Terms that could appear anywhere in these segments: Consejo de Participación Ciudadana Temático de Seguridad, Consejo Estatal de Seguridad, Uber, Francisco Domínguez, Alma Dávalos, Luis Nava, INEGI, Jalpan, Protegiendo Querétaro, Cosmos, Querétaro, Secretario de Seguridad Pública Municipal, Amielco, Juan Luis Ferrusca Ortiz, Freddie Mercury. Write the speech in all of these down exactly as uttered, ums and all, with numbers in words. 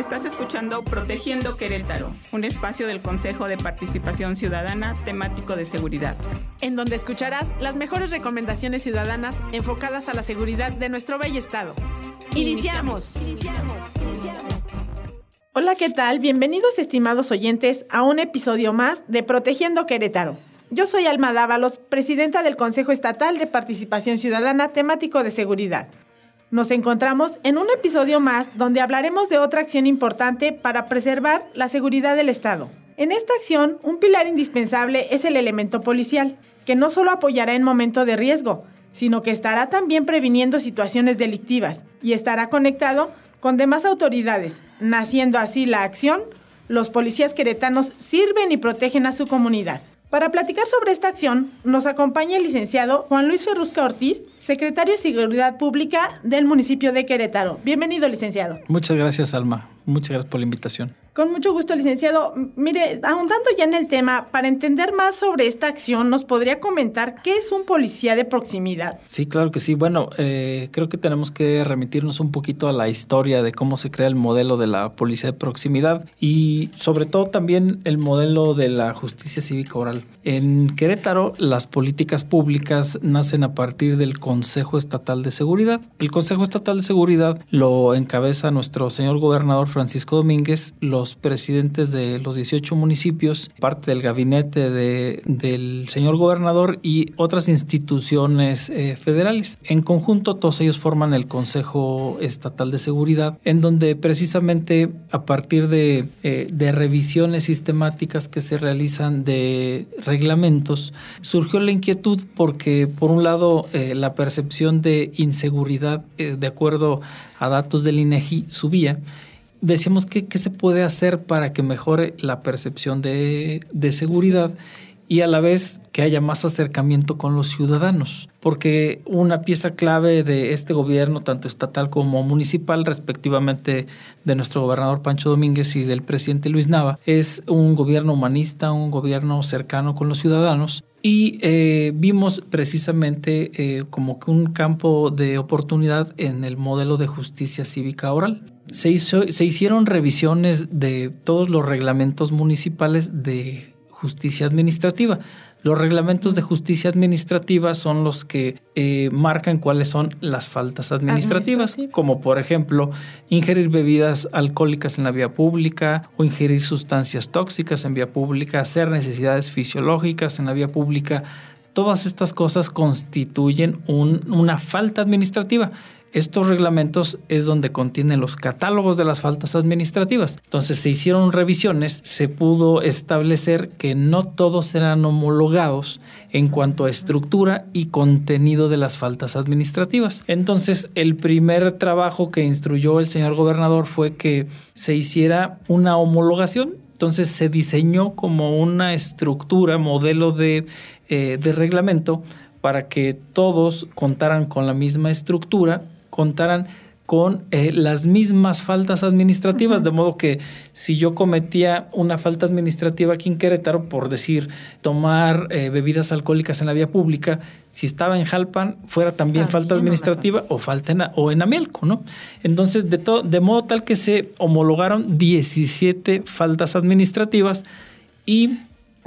Estás escuchando Protegiendo Querétaro, un espacio del Consejo de Participación Ciudadana Temático de Seguridad, en donde escucharás las mejores recomendaciones ciudadanas enfocadas a la seguridad de nuestro bello estado. ¡Iniciamos! ¡Iniciamos! ¡Iniciamos! Hola, ¿qué tal? Bienvenidos, estimados oyentes, a un episodio más de Protegiendo Querétaro. Yo soy Alma Dávalos, presidenta del Consejo Estatal de Participación Ciudadana Temático de Seguridad. Nos encontramos en un episodio más donde hablaremos de otra acción importante para preservar la seguridad del Estado. En esta acción, un pilar indispensable es el elemento policial, que no solo apoyará en momento de riesgo, sino que estará también previniendo situaciones delictivas y estará conectado con demás autoridades, naciendo así la acción Los Policías Queretanos Sirven y Protegen a su Comunidad. Para platicar sobre esta acción, nos acompaña el licenciado Juan Luis Ferrusca Ortiz, Secretario de Seguridad Pública del municipio de Querétaro. Bienvenido, licenciado. Muchas gracias, Alma. Muchas gracias por la invitación. Con mucho gusto, licenciado. Mire, ahondando ya en el tema, para entender más sobre esta acción, ¿nos podría comentar qué es un policía de proximidad? Sí, claro que sí. Bueno, eh, creo que tenemos que remitirnos un poquito a la historia de cómo se crea el modelo de la policía de proximidad y sobre todo también el modelo de la justicia cívica oral. En Querétaro, las políticas públicas nacen a partir del Consejo Estatal de Seguridad. El Consejo Estatal de Seguridad lo encabeza nuestro señor gobernador Francisco Domínguez, los presidentes de los dieciocho municipios, parte del gabinete de, del señor gobernador y otras instituciones eh, federales. En conjunto, todos ellos forman el Consejo Estatal de Seguridad, en donde precisamente a partir de, eh, de revisiones sistemáticas que se realizan de reglamentos, surgió la inquietud porque, por un lado, eh, la percepción de inseguridad, eh, de acuerdo a datos del INEGI, subía. Decíamos que qué se puede hacer para que mejore la percepción de, de seguridad y a la vez que haya más acercamiento con los ciudadanos, porque una pieza clave de este gobierno, tanto estatal como municipal, respectivamente de nuestro gobernador Pancho Domínguez y del presidente Luis Nava, es un gobierno humanista, un gobierno cercano con los ciudadanos. Y eh, vimos precisamente eh, como que un campo de oportunidad en el modelo de justicia cívica oral. Se, hizo, se hicieron revisiones de todos los reglamentos municipales de justicia administrativa. Los reglamentos de justicia administrativa son los que eh, marcan cuáles son las faltas administrativas, Administrativa. como por ejemplo ingerir bebidas alcohólicas en la vía pública o ingerir sustancias tóxicas en vía pública, hacer necesidades fisiológicas en la vía pública. Todas estas cosas constituyen un, una falta administrativa. Estos reglamentos es donde contienen los catálogos de las faltas administrativas. Entonces se hicieron revisiones, se pudo establecer que no todos eran homologados en cuanto a estructura y contenido de las faltas administrativas. Entonces el primer trabajo que instruyó el señor gobernador fue que se hiciera una homologación. Entonces se diseñó como una estructura, modelo de, eh, de reglamento para que todos contaran con la misma estructura, contaran con eh, las mismas faltas administrativas, de modo que si yo cometía una falta administrativa aquí en Querétaro, por decir, tomar eh, bebidas alcohólicas en la vía pública, si estaba en Jalpan, fuera también Aquí falta administrativa no o falta en, o en Amielco, ¿no? Entonces, de, to- de modo tal que se homologaron diecisiete faltas administrativas y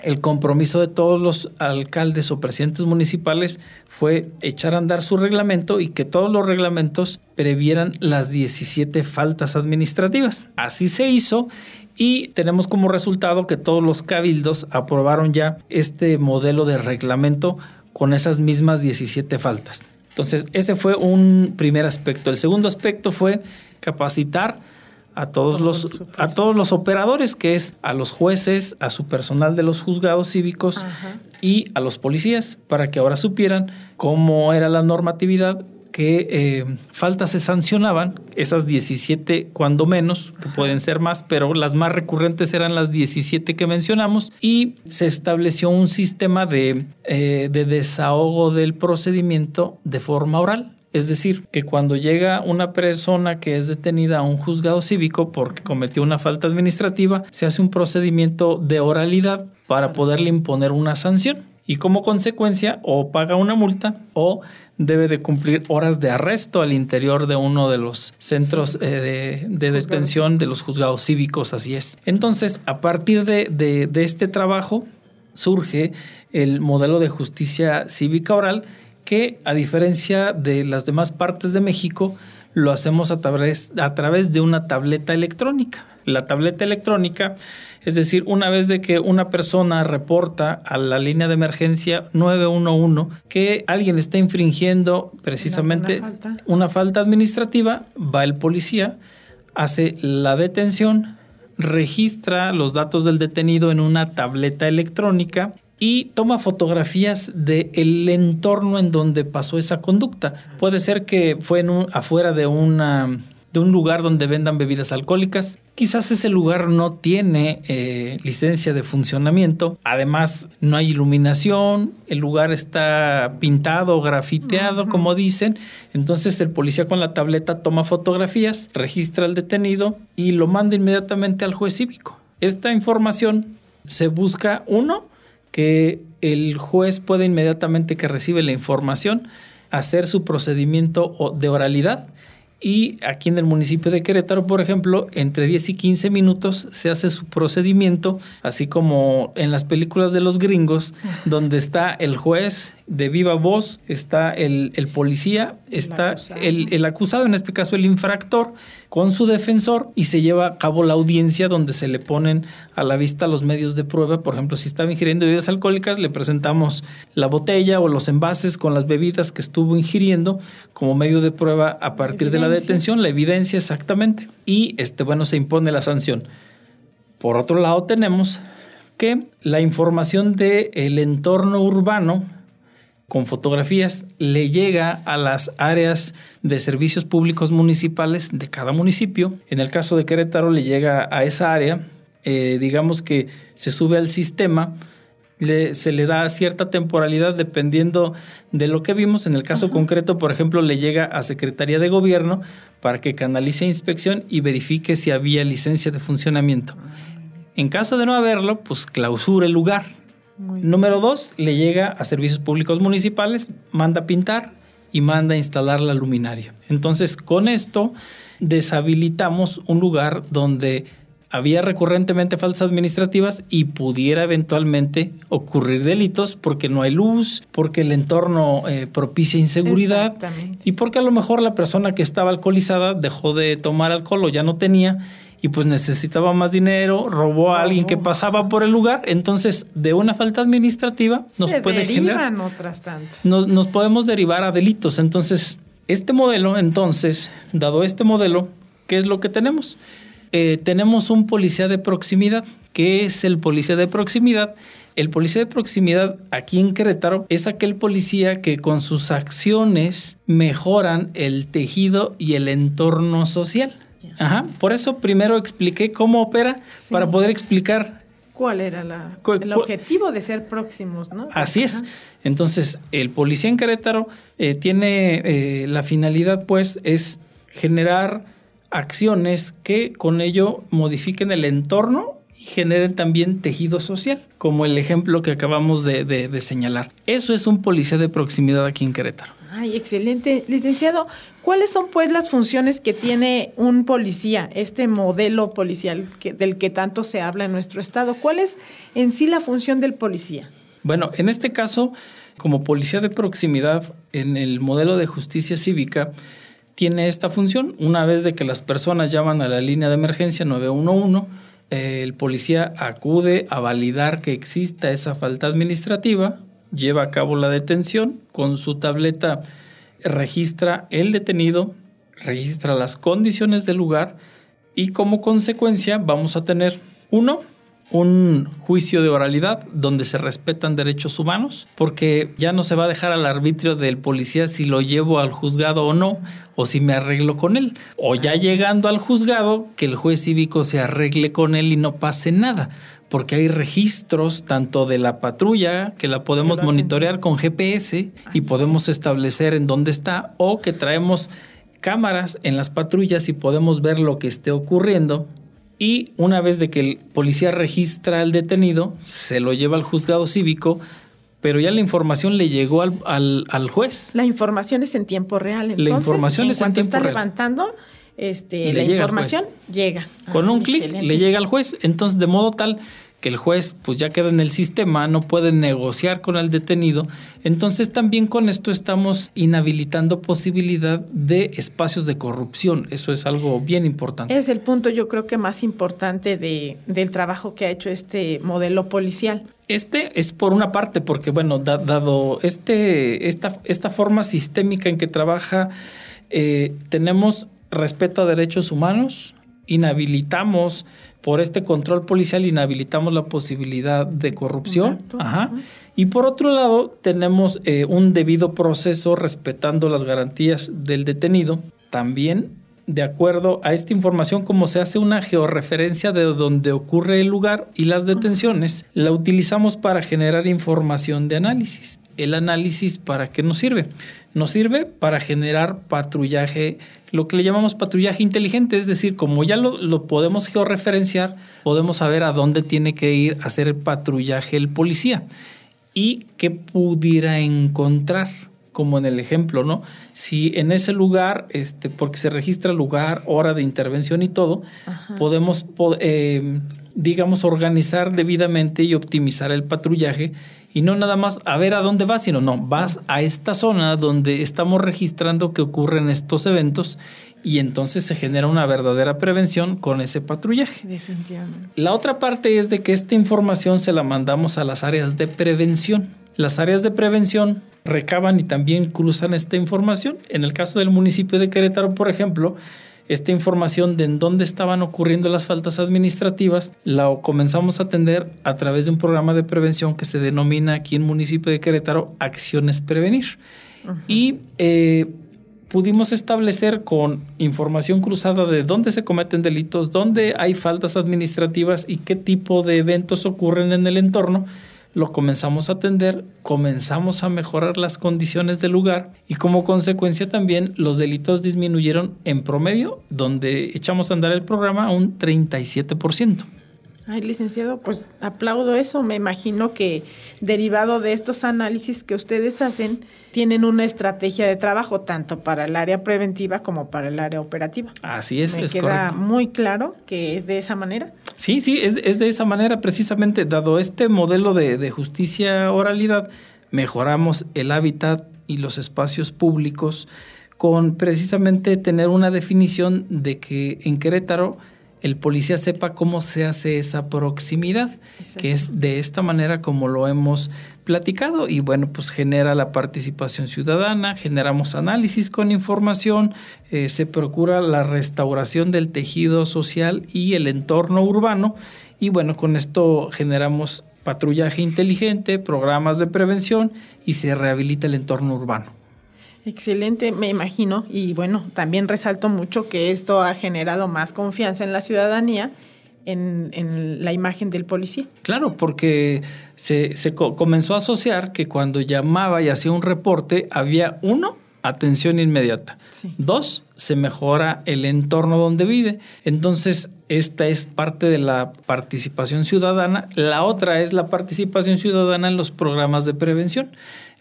el compromiso de todos los alcaldes o presidentes municipales fue echar a andar su reglamento y que todos los reglamentos previeran las diecisiete faltas administrativas. Así se hizo y tenemos como resultado que todos los cabildos aprobaron ya este modelo de reglamento con esas mismas diecisiete faltas. Entonces, ese fue un primer aspecto. El segundo aspecto fue capacitar a todos los a todos los operadores, que es a los jueces, a su personal de los juzgados cívicos, ajá, y a los policías, para que ahora supieran cómo era la normatividad, qué eh, faltas se sancionaban, esas diecisiete cuando menos, que ajá, pueden ser más, pero las más recurrentes eran las diecisiete que mencionamos, y se estableció un sistema de, eh, de desahogo del procedimiento de forma oral. Es decir, que cuando llega una persona que es detenida a un juzgado cívico porque cometió una falta administrativa, se hace un procedimiento de oralidad para poderle imponer una sanción y como consecuencia o paga una multa o debe de cumplir horas de arresto al interior de uno de los centros eh, de, de detención de los juzgados cívicos, así es. Entonces, a partir de, de, de este trabajo surge el modelo de justicia cívica oral que, a diferencia de las demás partes de México, lo hacemos a través, a través de una tableta electrónica. La tableta electrónica, es decir, una vez de que una persona reporta a la línea de emergencia nueve uno uno que alguien está infringiendo precisamente una, una, falta. una falta administrativa, va el policía, hace la detención, registra los datos del detenido en una tableta electrónica y toma fotografías del entorno en donde pasó esa conducta. Puede ser que fue en un, afuera de una... de un lugar donde vendan bebidas alcohólicas. Quizás ese lugar no tiene eh, licencia de funcionamiento. Además, no hay iluminación, el lugar está pintado, grafiteado, uh-huh. como dicen. Entonces, el policía con la tableta toma fotografías, registra al detenido y lo manda inmediatamente al juez cívico. Esta información se busca, uno, que el juez pueda inmediatamente que recibe la información hacer su procedimiento de oralidad. Y aquí en el municipio de Querétaro, por ejemplo, entre diez y quince minutos se hace su procedimiento, así como en las películas de los gringos, donde está el juez de viva voz, está el, el policía, está el acusado. El, el acusado, en este caso el infractor, con su defensor, y se lleva a cabo la audiencia donde se le ponen a la vista los medios de prueba. Por ejemplo, si estaba ingiriendo bebidas alcohólicas, le presentamos la botella o los envases con las bebidas que estuvo ingiriendo como medio de prueba a partir evidencia. de la detención, la evidencia exactamente, y este bueno se impone la sanción. Por otro lado, tenemos que la información del entorno urbano con fotografías le llega a las áreas de servicios públicos municipales de cada municipio. En el caso de Querétaro le llega a esa área, eh, digamos que se sube al sistema, le, se le da cierta temporalidad dependiendo de lo que vimos. En el caso Ajá. concreto, por ejemplo, le llega a Secretaría de Gobierno para que canalice inspección y verifique si había licencia de funcionamiento. En caso de no haberlo, pues clausura el lugar. Número dos, le llega a servicios públicos municipales, manda a pintar y manda a instalar la luminaria. Entonces, con esto deshabilitamos un lugar donde había recurrentemente faltas administrativas y pudiera eventualmente ocurrir delitos porque no hay luz, porque el entorno eh, propicia inseguridad y porque a lo mejor la persona que estaba alcoholizada dejó de tomar alcohol o ya no tenía y pues necesitaba más dinero, robó a alguien que pasaba por el lugar. Entonces, de una falta administrativa nos Se puede generar otras tantas. Nos, nos podemos derivar a delitos. Entonces, este modelo, entonces, dado este modelo, ¿qué es lo que tenemos? Eh, tenemos un policía de proximidad. ¿Qué es el policía de proximidad? El policía de proximidad aquí en Querétaro es aquel policía que con sus acciones mejoran el tejido y el entorno social. Ajá. Por eso primero expliqué cómo opera sí. para poder explicar cuál era la, cu- el objetivo de ser próximos, ¿no? Así es. Ajá. Entonces, el policía en Querétaro eh, tiene eh, la finalidad, pues, es generar acciones que con ello modifiquen el entorno y generen también tejido social, como el ejemplo que acabamos de, de, de señalar. Eso es un policía de proximidad aquí en Querétaro. Ay, excelente. Licenciado, ¿cuáles son pues las funciones que tiene un policía, este modelo policial que, del que tanto se habla en nuestro estado? ¿Cuál es en sí la función del policía? Bueno, en este caso, como policía de proximidad, en el modelo de justicia cívica, tiene esta función. Una vez de que las personas llaman a la línea de emergencia nueve uno uno, eh, el policía acude a validar que exista esa falta administrativa, lleva a cabo la detención, con su tableta registra el detenido, registra las condiciones del lugar y como consecuencia vamos a tener, uno, un juicio de oralidad donde se respetan derechos humanos, porque ya no se va a dejar al arbitrio del policía si lo llevo al juzgado o no, o si me arreglo con él, o ya llegando al juzgado que el juez cívico se arregle con él y no pase nada, porque hay registros tanto de la patrulla que la podemos que monitorear con G P S y podemos establecer en dónde está, o que traemos cámaras en las patrullas y podemos ver lo que esté ocurriendo. Y una vez de que el policía registra al detenido, se lo lleva al juzgado cívico, pero ya la información le llegó al, al, al juez. La información es en tiempo real. Entonces, la información en es en tiempo está real. Levantando, este, la llega información llega. Con ah, un clic le llega al juez. Entonces, de modo tal que el juez pues ya queda en el sistema, no puede negociar con el detenido. Entonces también con esto estamos inhabilitando posibilidad de espacios de corrupción. Eso es algo bien importante. Es el punto, yo creo que más importante de, del trabajo que ha hecho este modelo policial. Este es por una parte, porque bueno, da, dado este esta, esta forma sistémica en que trabaja, eh, tenemos respeto a derechos humanos, inhabilitamos por este control policial, inhabilitamos la posibilidad de corrupción. Exacto. Ajá. Uh-huh. Y por otro lado, tenemos eh, un debido proceso respetando las garantías del detenido. También, de acuerdo a esta información, como se hace una georreferencia de donde ocurre el lugar y las detenciones, uh-huh, la utilizamos para generar información de análisis. ¿El análisis para qué nos sirve? Nos sirve para generar patrullaje, lo que le llamamos patrullaje inteligente, es decir, como ya lo, lo podemos georreferenciar, podemos saber a dónde tiene que ir a hacer el patrullaje el policía y qué pudiera encontrar, como en el ejemplo, ¿no? Si en ese lugar, este, porque se registra lugar, hora de intervención y todo, ajá, podemos, eh, digamos, organizar debidamente y optimizar el patrullaje. Y no nada más a ver a dónde vas, sino no, vas a esta zona donde estamos registrando que ocurren estos eventos y entonces se genera una verdadera prevención con ese patrullaje. Definitivamente. La otra parte es de que esta información se la mandamos a las áreas de prevención. Las áreas de prevención recaban y también cruzan esta información. En el caso del municipio de Querétaro, por ejemplo, esta información de en dónde estaban ocurriendo las faltas administrativas la comenzamos a atender a través de un programa de prevención que se denomina aquí en el municipio de Querétaro Acciones Prevenir. Uh-huh. Y eh, pudimos establecer con información cruzada de dónde se cometen delitos, dónde hay faltas administrativas y qué tipo de eventos ocurren en el entorno. Lo comenzamos a atender, comenzamos a mejorar las condiciones del lugar y como consecuencia también los delitos disminuyeron en promedio, donde echamos a andar el programa un treinta y siete por ciento. Ay, licenciado, pues aplaudo eso. Me imagino que derivado de estos análisis que ustedes hacen, tienen una estrategia de trabajo tanto para el área preventiva como para el área operativa. Así es, es correcto. Me queda muy claro que es de esa manera. Sí, sí, es, es de esa manera precisamente. Dado este modelo de, de justicia-oralidad, mejoramos el hábitat y los espacios públicos con precisamente tener una definición de que en Querétaro el policía sepa cómo se hace esa proximidad, que es de esta manera como lo hemos platicado. Y bueno, pues genera la participación ciudadana, generamos análisis con información, eh, se procura la restauración del tejido social y el entorno urbano. Y bueno, con esto generamos patrullaje inteligente, programas de prevención y se rehabilita el entorno urbano. Excelente, me imagino. Y bueno, también resalto mucho que esto ha generado más confianza en la ciudadanía, en, en la imagen del policía. Claro, porque se, se comenzó a asociar que cuando llamaba y hacía un reporte, había uno, atención inmediata. Sí. Dos, se mejora el entorno donde vive. Entonces, esta es parte de la participación ciudadana. La otra es la participación ciudadana en los programas de prevención.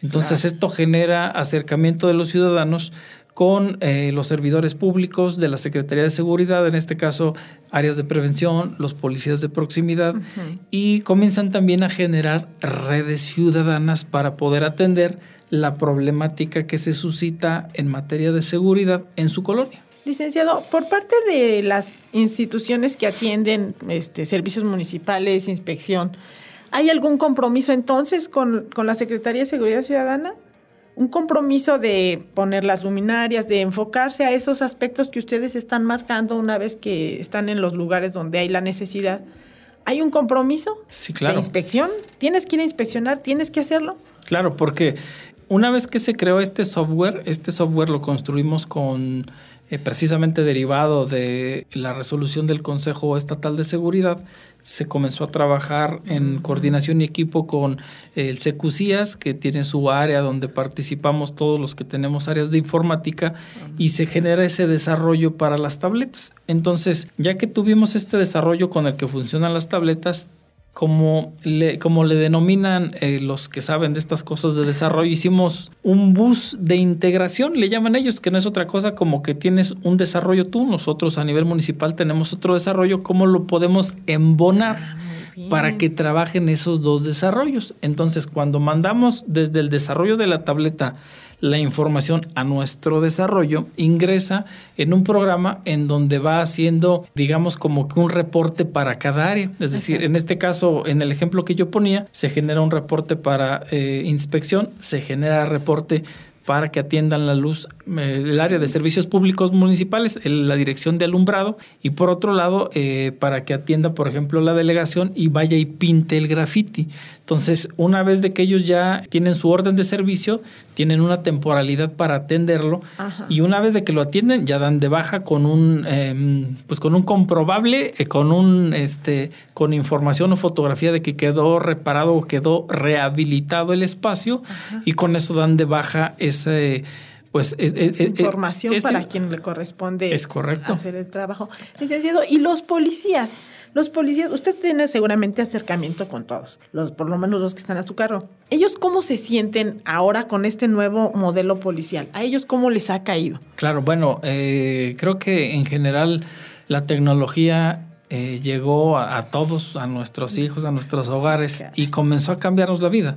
Entonces, claro, esto genera acercamiento de los ciudadanos con eh, los servidores públicos de la Secretaría de Seguridad, en este caso áreas de prevención, los policías de proximidad, uh-huh, y comienzan también a generar redes ciudadanas para poder atender la problemática que se suscita en materia de seguridad en su colonia. Licenciado, por parte de las instituciones que atienden este, servicios municipales, inspección, ¿hay algún compromiso entonces con, con la Secretaría de Seguridad Ciudadana? ¿Un compromiso de poner las luminarias, de enfocarse a esos aspectos que ustedes están marcando una vez que están en los lugares donde hay la necesidad? ¿Hay un compromiso? Sí, claro. ¿De inspección? ¿Tienes que ir a inspeccionar? ¿Tienes que hacerlo? Claro, porque una vez que se creó este software, este software lo construimos con eh, precisamente derivado de la resolución del Consejo Estatal de Seguridad. Se comenzó a trabajar en coordinación y equipo con el C Q C I A S, que tiene su área donde participamos todos los que tenemos áreas de informática, y se genera ese desarrollo para las tabletas. Entonces, ya que tuvimos este desarrollo con el que funcionan las tabletas, como le, como le denominan eh, los que saben de estas cosas de desarrollo, hicimos un bus de integración, le llaman ellos, que no es otra cosa como que tienes un desarrollo tú, nosotros a nivel municipal tenemos otro desarrollo, ¿cómo lo podemos embonar? Bien. Para que trabajen esos dos desarrollos. Entonces, cuando mandamos desde el desarrollo de la tableta la información a nuestro desarrollo, ingresa en un programa en donde va haciendo, digamos, como que un reporte para cada área. Es decir, Exacto. en este caso, en el ejemplo que yo ponía, se genera un reporte para eh, inspección, se genera reporte para que atiendan la luz, el área de servicios públicos municipales, la dirección de alumbrado, y por otro lado, eh, para que atienda, por ejemplo, la delegación y vaya y pinte el graffiti. Entonces, una vez de que ellos ya tienen su orden de servicio, tienen una temporalidad para atenderlo, Ajá. y una vez de que lo atienden, ya dan de baja con un, eh, pues con un comprobable, eh, con un, este, con información o fotografía de que quedó reparado o quedó rehabilitado el espacio, Ajá. y con eso dan de baja ese, pues, es, es, es, información es, para quien le corresponde es correcto. hacer el trabajo. Licenciado, y los policías, los policías, usted tiene seguramente acercamiento con todos, los, por lo menos los que están a su cargo. ¿Ellos cómo se sienten ahora con este nuevo modelo policial? ¿A ellos cómo les ha caído? Claro, bueno, eh, creo que en general la tecnología eh, llegó a, a todos, a nuestros hijos, a nuestros hogares, sí, claro. y comenzó a cambiarnos la vida.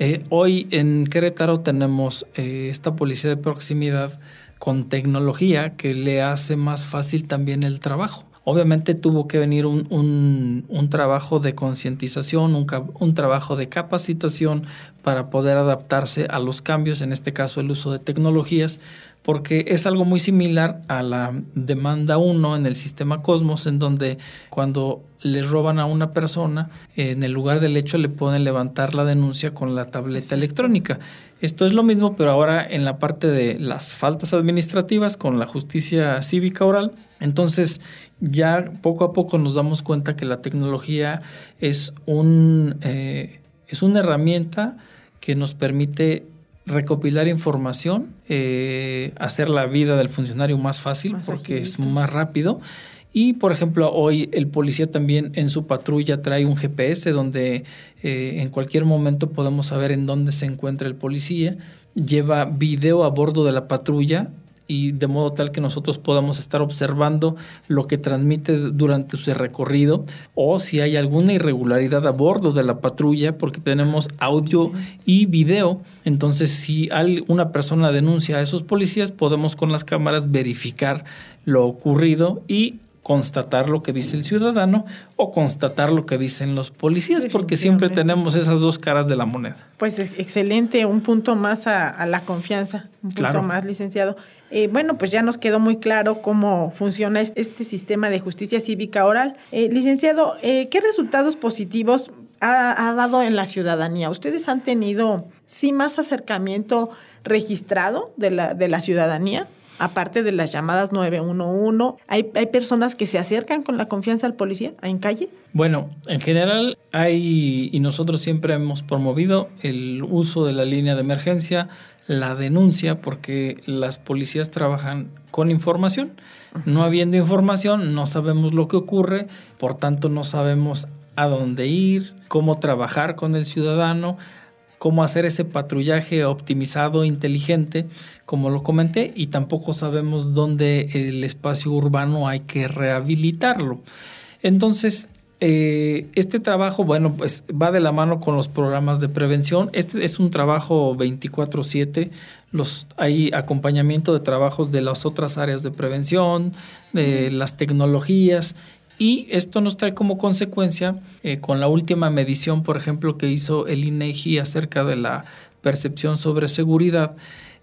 Eh, hoy en Querétaro tenemos eh, esta policía de proximidad con tecnología que le hace más fácil también el trabajo. Obviamente tuvo que venir un, un, un trabajo de concientización, un, un trabajo de capacitación para poder adaptarse a los cambios, en este caso el uso de tecnologías, porque es algo muy similar a la demanda uno en el sistema Cosmos, en donde cuando le roban a una persona, en el lugar del hecho le pueden levantar la denuncia con la tableta sí. electrónica. Esto es lo mismo, pero ahora en la parte de las faltas administrativas con la justicia cívica oral. Entonces, ya poco a poco nos damos cuenta que la tecnología es, un, eh, es una herramienta que nos permite recopilar información, eh, hacer la vida del funcionario más fácil más porque agilito. es más rápido. Y, por ejemplo, hoy el policía también en su patrulla trae un G P S donde eh, en cualquier momento podemos saber en dónde se encuentra el policía. Lleva video a bordo de la patrulla y de modo tal que nosotros podamos estar observando lo que transmite durante su recorrido o si hay alguna irregularidad a bordo de la patrulla, porque tenemos audio y video. Entonces, si una persona denuncia a esos policías, podemos con las cámaras verificar lo ocurrido y constatar lo que dice el ciudadano o constatar lo que dicen los policías, porque siempre tenemos esas dos caras de la moneda. Pues excelente, un punto más a, a la confianza, un punto claro. más, licenciado. Eh, bueno, pues ya nos quedó muy claro cómo funciona este sistema de justicia cívica oral. Eh, licenciado, eh, ¿qué resultados positivos ha, ha dado en la ciudadanía? ¿Ustedes han tenido sí más acercamiento registrado de la, de la ciudadanía? Aparte de las llamadas nueve uno uno, ¿hay, ¿hay personas que se acercan con la confianza al policía en calle? Bueno, en general hay, y nosotros siempre hemos promovido el uso de la línea de emergencia, la denuncia, porque las policías trabajan con información. No habiendo información, no sabemos lo que ocurre, por tanto no sabemos a dónde ir, cómo trabajar con el ciudadano, cómo hacer ese patrullaje optimizado, inteligente, como lo comenté, y tampoco sabemos dónde el espacio urbano hay que rehabilitarlo. Entonces, eh, este trabajo, bueno, pues va de la mano con los programas de prevención. Este es un trabajo veinticuatro siete. Los, hay acompañamiento de trabajos de las otras áreas de prevención, de las tecnologías. Y esto nos trae como consecuencia, eh, con la última medición, por ejemplo, que hizo el INEGI acerca de la percepción sobre seguridad,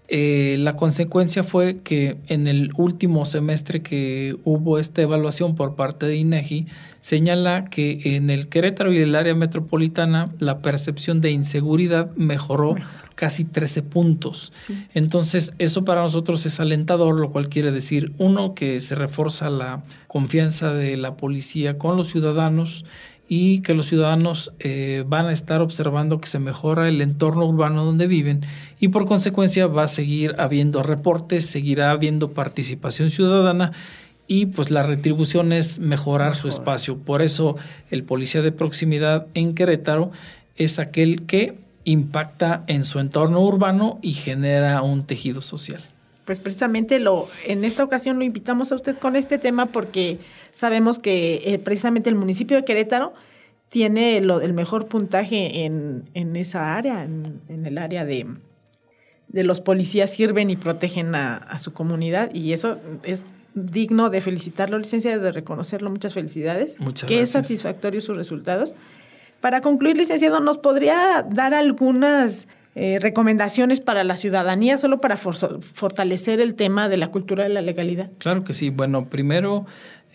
eh, la consecuencia fue que en el último semestre que hubo esta evaluación por parte de INEGI, señala que en el Querétaro y el área metropolitana la percepción de inseguridad mejoró casi trece puntos. Sí. Entonces, eso para nosotros es alentador, lo cual quiere decir, uno, que se refuerza la confianza de la policía con los ciudadanos y que los ciudadanos eh, van a estar observando que se mejora el entorno urbano donde viven y por consecuencia va a seguir habiendo reportes, seguirá habiendo participación ciudadana y pues la retribución es mejorar Mejor. su espacio. Por eso el policía de proximidad en Querétaro es aquel que impacta en su entorno urbano y genera un tejido social. Pues precisamente lo en esta ocasión lo invitamos a usted con este tema porque sabemos que eh, precisamente el municipio de Querétaro tiene lo, el mejor puntaje en, en esa área, en, en el área de, de los policías sirven y protegen a, a su comunidad, y eso es digno de felicitarlo, licenciado, de reconocerlo. Muchas felicidades. Muchas que gracias. Es satisfactorio sus resultados. Para concluir, licenciado, ¿nos podría dar algunas Eh, recomendaciones para la ciudadanía, solo para forzo, fortalecer el tema de la cultura de la legalidad? Claro que sí. Bueno, primero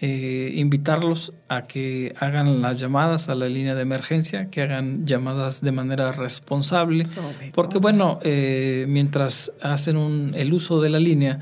eh, invitarlos a que hagan las llamadas a la línea de emergencia, que hagan llamadas de manera responsable, Sobre porque todo. bueno, eh, mientras hacen un, el uso de la línea,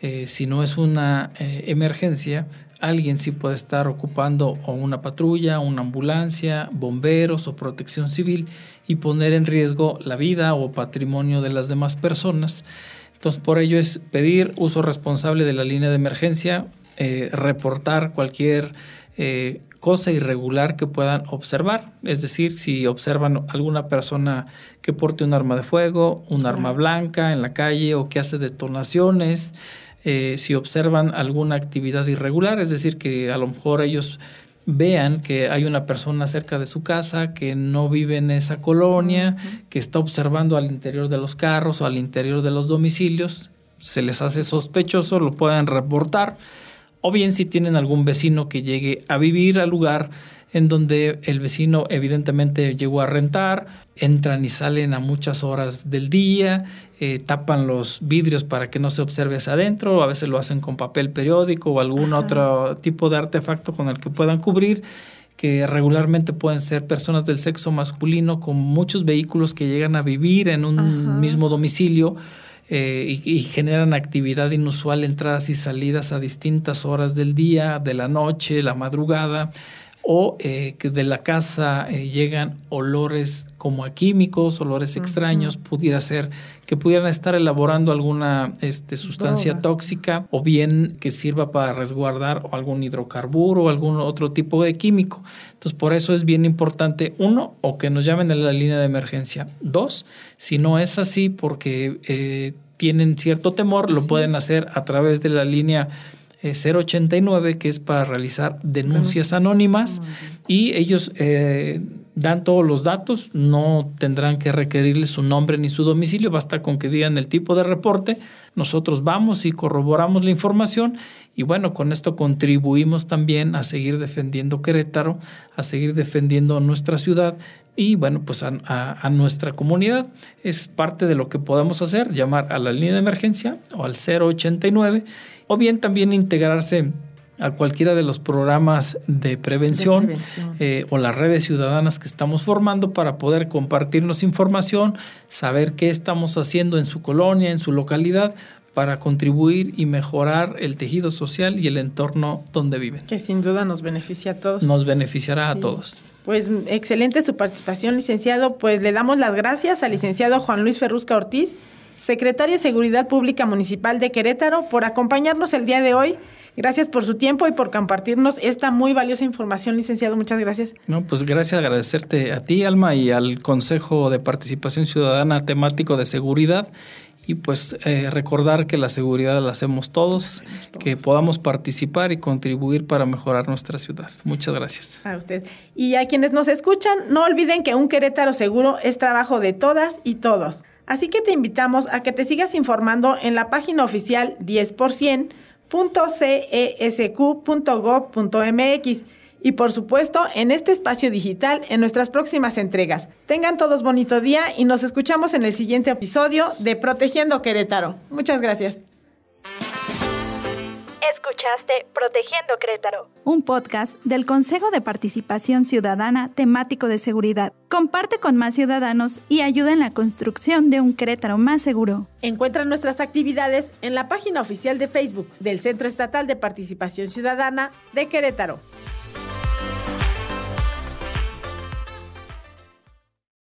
eh, si no es una eh, emergencia, alguien sí puede estar ocupando o una patrulla, una ambulancia, bomberos o protección civil y poner en riesgo la vida o patrimonio de las demás personas. Entonces, por ello es pedir uso responsable de la línea de emergencia, eh, reportar cualquier eh, cosa irregular que puedan observar. Es decir, si observan alguna persona que porte un arma de fuego, un arma blanca en la calle o que hace detonaciones, Eh, si observan alguna actividad irregular, es decir, que a lo mejor ellos vean que hay una persona cerca de su casa que no vive en esa colonia, que está observando al interior de los carros o al interior de los domicilios, se les hace sospechoso, lo pueden reportar, o bien si tienen algún vecino que llegue a vivir al lugar en donde el vecino evidentemente llegó a rentar, entran y salen a muchas horas del día, eh, tapan los vidrios para que no se observe hacia adentro, a veces lo hacen con papel periódico o algún Ajá. otro tipo de artefacto con el que puedan cubrir, que regularmente pueden ser personas del sexo masculino con muchos vehículos que llegan a vivir en un Ajá. mismo domicilio, Eh, y, y generan actividad inusual, entradas y salidas a distintas horas del día, de la noche, la madrugada, o eh, que de la casa eh, llegan olores como a químicos, olores extraños, uh-huh. pudiera ser que pudieran estar elaborando alguna este, sustancia Droga. tóxica, o bien que sirva para resguardar algún hidrocarburo o algún otro tipo de químico. Entonces, por eso es bien importante, uno, o que nos llamen a la línea de emergencia. Dos, si no es así porque eh, tienen cierto temor, lo sí. pueden hacer a través de la línea cero ochenta y nueve, que es para realizar denuncias anónimas, y ellos eh, dan todos los datos, no tendrán que requerirles su nombre ni su domicilio, basta con que digan el tipo de reporte, nosotros vamos y corroboramos la información, y bueno, con esto contribuimos también a seguir defendiendo Querétaro, a seguir defendiendo nuestra ciudad, y bueno, pues a, a, a nuestra comunidad. Es parte de lo que podemos hacer, llamar a la línea de emergencia o al cero ochenta y nueve, o bien también integrarse a cualquiera de los programas de prevención, de prevención. Eh, o las redes ciudadanas que estamos formando para poder compartirnos información, saber qué estamos haciendo en su colonia, en su localidad, para contribuir y mejorar el tejido social y el entorno donde viven. Que sin duda nos beneficia a todos. Nos beneficiará sí. a todos. Pues excelente su participación, licenciado. Pues le damos las gracias al licenciado Juan Luis Ferrusca Ortiz, secretario de Seguridad Pública Municipal de Querétaro, por acompañarnos el día de hoy. Gracias por su tiempo y por compartirnos esta muy valiosa información, licenciado. Muchas gracias. No, pues gracias, agradecerte a ti, Alma, y al Consejo de Participación Ciudadana Temático de Seguridad. Y pues eh, recordar que la seguridad la hacemos todos, la hacemos todos, que podamos participar y contribuir para mejorar nuestra ciudad. Muchas gracias. A usted. Y a quienes nos escuchan, no olviden que un Querétaro seguro es trabajo de todas y todos. Así que te invitamos a que te sigas informando en la página oficial diez por ciento punto c e s q punto gob punto m x y por supuesto en este espacio digital en nuestras próximas entregas. Tengan todos bonito día y nos escuchamos en el siguiente episodio de Protegiendo Querétaro. Muchas gracias. Escuchaste Protegiendo Querétaro, un podcast del Consejo de Participación Ciudadana Temático de Seguridad. Comparte con más ciudadanos y ayuda en la construcción de un Querétaro más seguro. Encuentra nuestras actividades en la página oficial de Facebook del Centro Estatal de Participación Ciudadana de Querétaro.